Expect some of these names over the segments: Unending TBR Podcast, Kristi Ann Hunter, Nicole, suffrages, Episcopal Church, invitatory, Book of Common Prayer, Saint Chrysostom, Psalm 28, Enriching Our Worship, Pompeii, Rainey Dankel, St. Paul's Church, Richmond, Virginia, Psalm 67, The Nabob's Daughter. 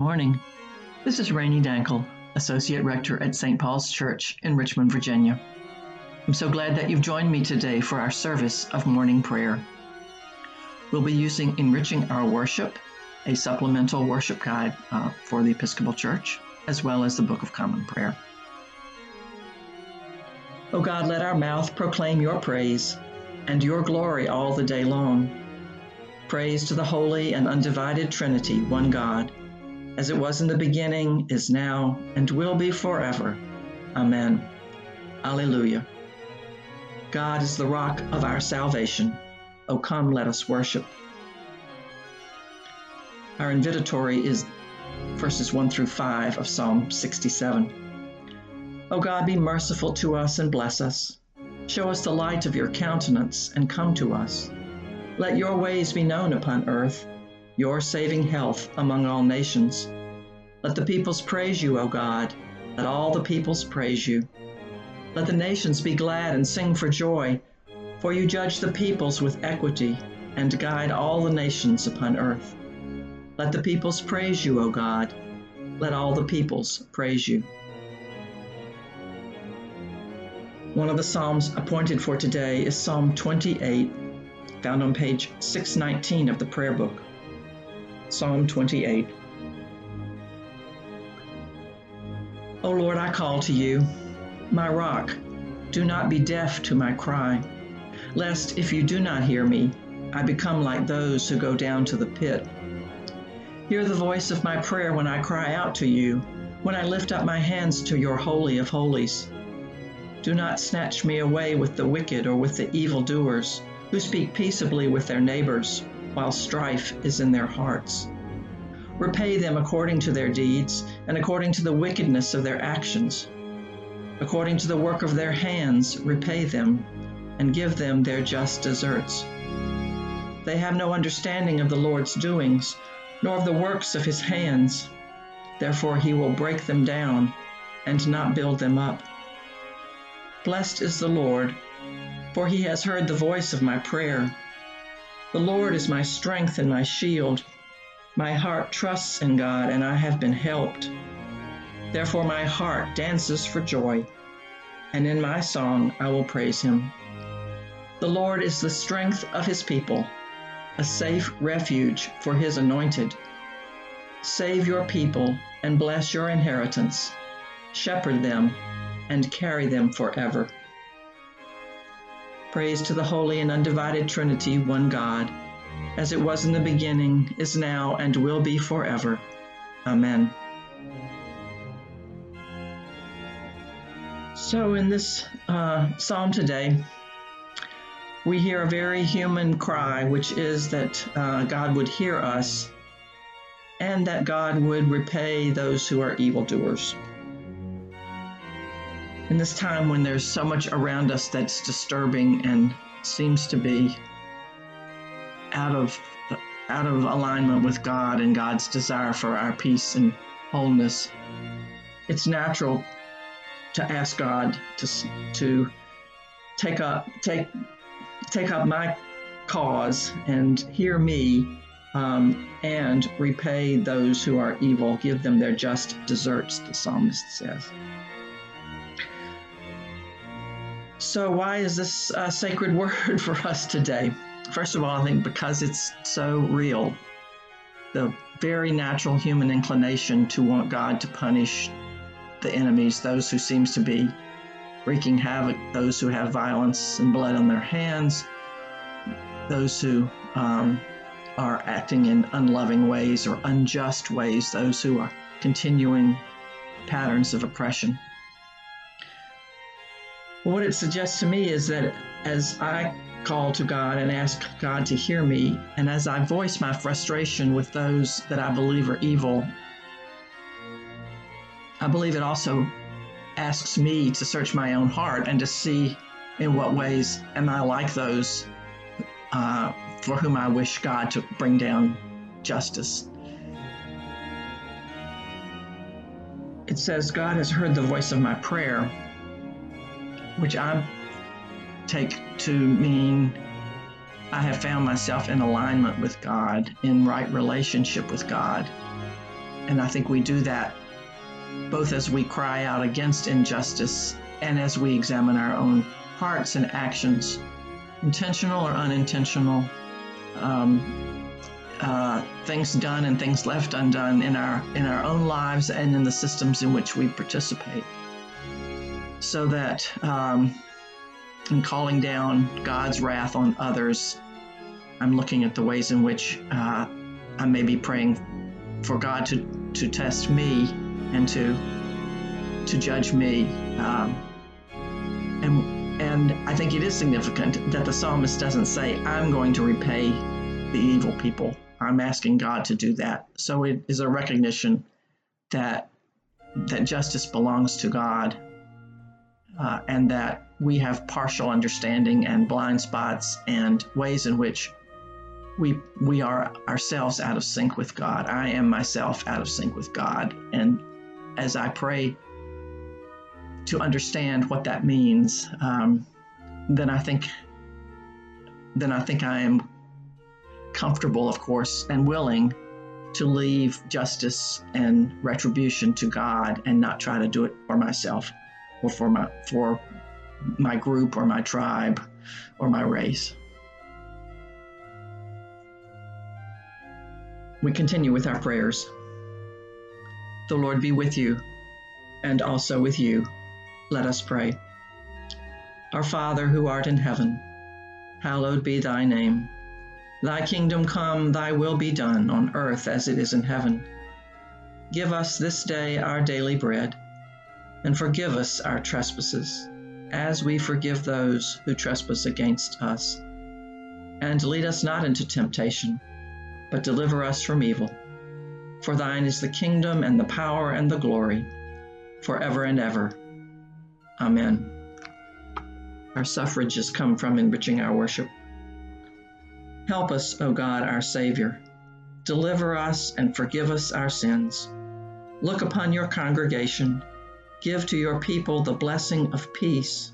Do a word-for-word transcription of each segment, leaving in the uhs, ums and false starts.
Good morning. This is Rainey Dankel, Associate Rector at Saint Paul's Church in Richmond, Virginia. I'm so glad that you've joined me today for our service of morning prayer. We'll be using Enriching Our Worship, a supplemental worship guide uh, for the Episcopal Church, as well as the Book of Common Prayer. O God, let our mouth proclaim your praise and your glory all the day long. Praise to the holy and undivided Trinity, one God, as it was in the beginning, is now, and will be forever. Amen. Alleluia. God is the rock of our salvation. O come, let us worship. Our invitatory is verses one through five of Psalm sixty-seven. O God, be merciful to us and bless us. Show us the light of your countenance and come to us. Let your ways be known upon earth, your saving health among all nations. Let the peoples praise you, O God. Let all the peoples praise you. Let the nations be glad and sing for joy, for you judge the peoples with equity and guide all the nations upon earth. Let the peoples praise you, O God. Let all the peoples praise you. One of the Psalms appointed for today is Psalm twenty-eight, found on page six nineteen of the prayer book. Psalm twenty-eight. O Lord, I call to you, my rock, do not be deaf to my cry, lest if you do not hear me, I become like those who go down to the pit. Hear the voice of my prayer when I cry out to you, when I lift up my hands to your holy of holies. Do not snatch me away with the wicked or with the evildoers, who speak peaceably with their neighbors, while strife is in their hearts. Repay them according to their deeds and according to the wickedness of their actions. According to the work of their hands, repay them, and give them their just deserts. They have no understanding of the Lord's doings, nor of the works of his hands. Therefore he will break them down and not build them up. Blessed is the Lord, for he has heard the voice of my prayer. The Lord is my strength and my shield. My heart trusts in God, and I have been helped. Therefore my heart dances for joy, and in my song I will praise him. The Lord is the strength of his people, a safe refuge for his anointed. Save your people and bless your inheritance. Shepherd them and carry them forever. Praise to the holy and undivided Trinity, one God, as it was in the beginning, is now, and will be forever. Amen. So in this uh, psalm today, we hear a very human cry, which is that uh, God would hear us and that God would repay those who are evildoers. In this time when there's so much around us that's disturbing and seems to be out of, out of alignment with God and God's desire for our peace and wholeness, it's natural to ask God to to take up take take up my cause and hear me um, and repay those who are evil, give them their just deserts, the psalmist says. So why is this a sacred word for us today? First of all, I think because it's so real, the very natural human inclination to want God to punish the enemies, those who seems to be wreaking havoc, those who have violence and blood on their hands, those who um, are acting in unloving ways or unjust ways, those who are continuing patterns of oppression. What it suggests to me is that as I call to God and ask God to hear me, and as I voice my frustration with those that I believe are evil, I believe it also asks me to search my own heart and to see in what ways am I like those uh, for whom I wish God to bring down justice. It says, God has heard the voice of my prayer, which I take to mean I have found myself in alignment with God, in right relationship with God. And I think we do that both as we cry out against injustice and as we examine our own hearts and actions, intentional or unintentional, um, uh, things done and things left undone in our in our own lives and in the systems in which we participate. So that um, in calling down God's wrath on others, I'm looking at the ways in which uh, I may be praying for God to, to test me and to to judge me. Um, and, and I think it is significant that the psalmist doesn't say, I'm going to repay the evil people. I'm asking God to do that. So it is a recognition that, that justice belongs to God, uh, and that we have partial understanding and blind spots and ways in which we we are ourselves out of sync with God. I am myself out of sync with God. And as I pray to understand what that means, um, then I think then I think I am comfortable, of course, and willing to leave justice and retribution to God and not try to do it for myself or for my for my group or my tribe or my race. We continue with our prayers. The Lord be with you, and also with you. Let us pray. Our Father, who art in heaven, hallowed be thy name. Thy kingdom come, thy will be done, on earth as it is in heaven. Give us this day our daily bread, and forgive us our trespasses, as we forgive those who trespass against us. And lead us not into temptation, but deliver us from evil. For thine is the kingdom and the power and the glory, forever and ever. Amen. Our suffrages come from Enriching Our Worship. Help us, O God, our Savior. Deliver us and forgive us our sins. Look upon your congregation. Give to your people the blessing of peace.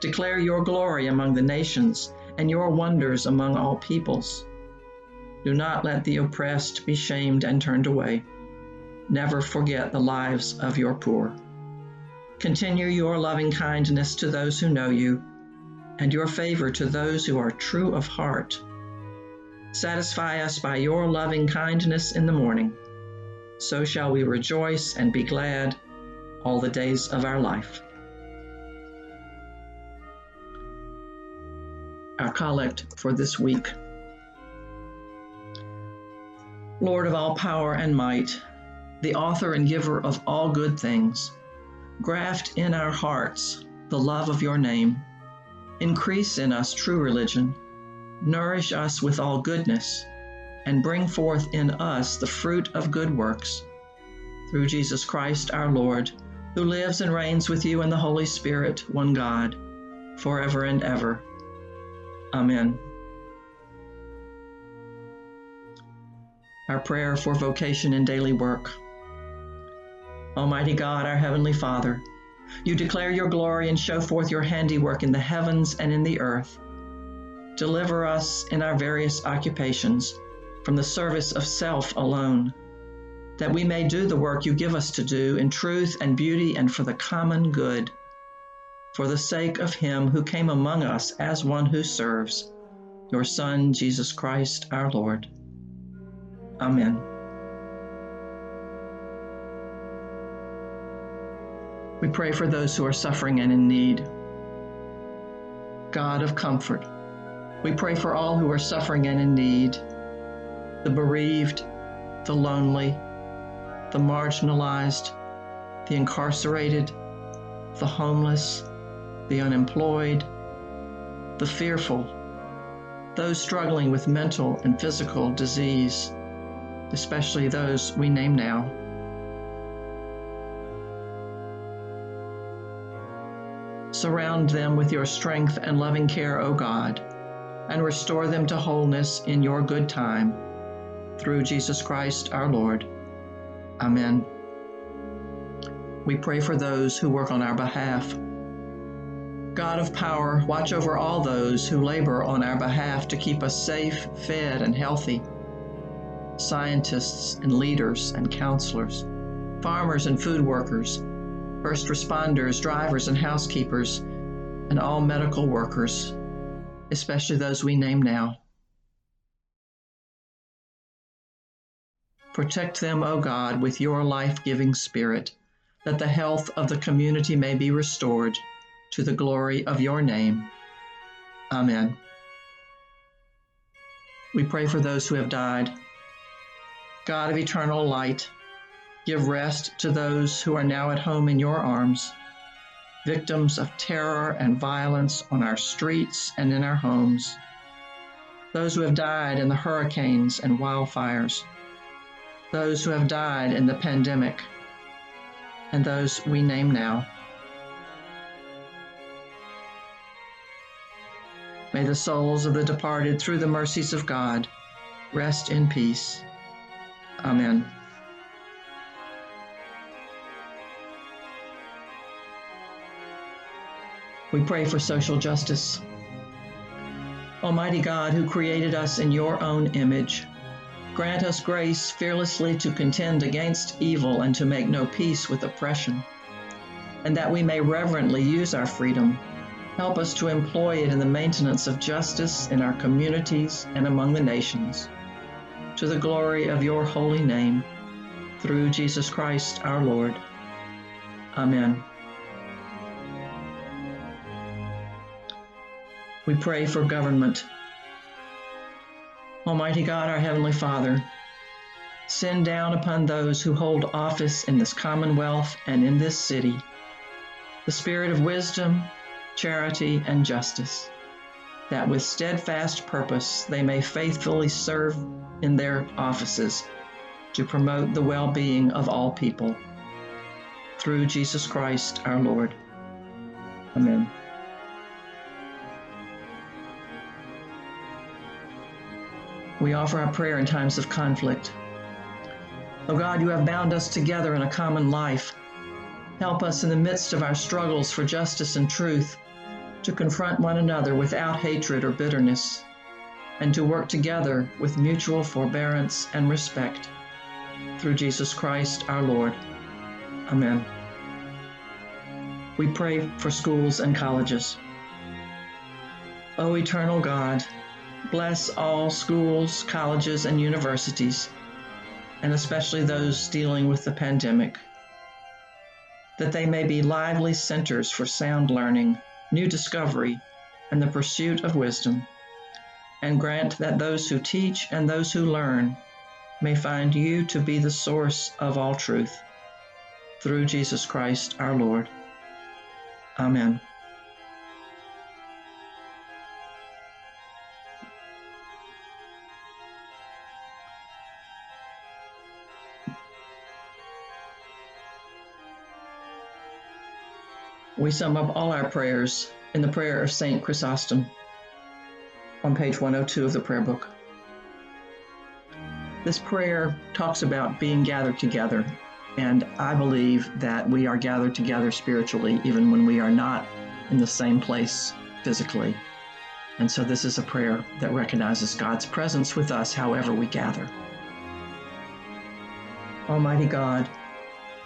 Declare your glory among the nations and your wonders among all peoples. Do not let the oppressed be shamed and turned away. Never forget the lives of your poor. Continue your loving kindness to those who know you, and your favor to those who are true of heart. Satisfy us by your loving kindness in the morning. So shall we rejoice and be glad all the days of our life. Our collect for this week. Lord of all power and might, the author and giver of all good things, graft in our hearts the love of your name. Increase in us true religion. Nourish us with all goodness, and bring forth in us the fruit of good works. Through Jesus Christ our Lord, who lives and reigns with you in the Holy Spirit, one God, forever and ever. Amen. Our prayer for vocation and daily work. Almighty God, our Heavenly Father, you declare your glory and show forth your handiwork in the heavens and in the earth. Deliver us in our various occupations from the service of self alone, that we may do the work you give us to do in truth and beauty and for the common good, for the sake of him who came among us as one who serves, your Son, Jesus Christ, our Lord. Amen. We pray for those who are suffering and in need. God of comfort, we pray for all who are suffering and in need, the bereaved, the lonely, the marginalized, the incarcerated, the homeless, the unemployed, the fearful, those struggling with mental and physical disease, especially those we name now. Surround them with your strength and loving care, O God, and restore them to wholeness in your good time. Through Jesus Christ our Lord. Amen. We pray for those who work on our behalf. God of power, watch over all those who labor on our behalf to keep us safe, fed, and healthy. scientists and leaders and counselors, farmers and food workers, first responders, drivers and housekeepers, and all medical workers, especially those we name now. Protect them, O God, with your life-giving spirit, that the health of the community may be restored to the glory of your name. Amen. We pray for those who have died. God of eternal light, give rest to those who are now at home in your arms, victims of terror and violence on our streets and in our homes, those who have died in the hurricanes and wildfires, those who have died in the pandemic, and those we name now. May the souls of the departed, through the mercies of God, rest in peace. Amen. We pray for social justice. Almighty God, who created us in your own image, grant us grace fearlessly to contend against evil and to make no peace with oppression, and that we may reverently use our freedom. Help us to employ it in the maintenance of justice in our communities and among the nations, to the glory of your holy name, through Jesus Christ our Lord. Amen. We pray for government. Almighty God, our Heavenly Father, send down upon those who hold office in this commonwealth and in this city the spirit of wisdom, charity, and justice, that with steadfast purpose they may faithfully serve in their offices to promote the well-being of all people. Through Jesus Christ our Lord. Amen. We offer our prayer in times of conflict. O God, you have bound us together in a common life. Help us in the midst of our struggles for justice and truth to confront one another without hatred or bitterness, and to work together with mutual forbearance and respect. Through Jesus Christ our Lord. Amen. We pray for schools and colleges. O eternal God, bless all schools, colleges, and universities, and especially those dealing with the pandemic, that they may be lively centers for sound learning, new discovery, and the pursuit of wisdom, and grant that those who teach and those who learn may find you to be the source of all truth. Through Jesus Christ our Lord. Amen. We sum up all our prayers in the prayer of Saint Chrysostom on page one oh two of the prayer book. This prayer talks about being gathered together, and I believe that we are gathered together spiritually even when we are not in the same place physically. And so this is a prayer that recognizes God's presence with us however we gather. Almighty God,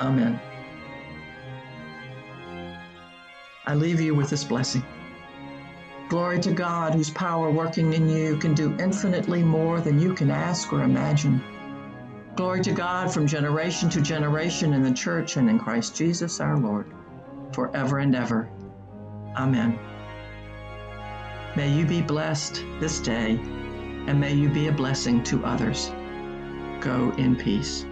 Amen. I leave you with this blessing. Glory to God, whose power working in you can do infinitely more than you can ask or imagine. Glory to God from generation to generation in the church and in Christ Jesus our Lord, forever and ever. Amen. May you be blessed this day, and may you be a blessing to others. Go in peace.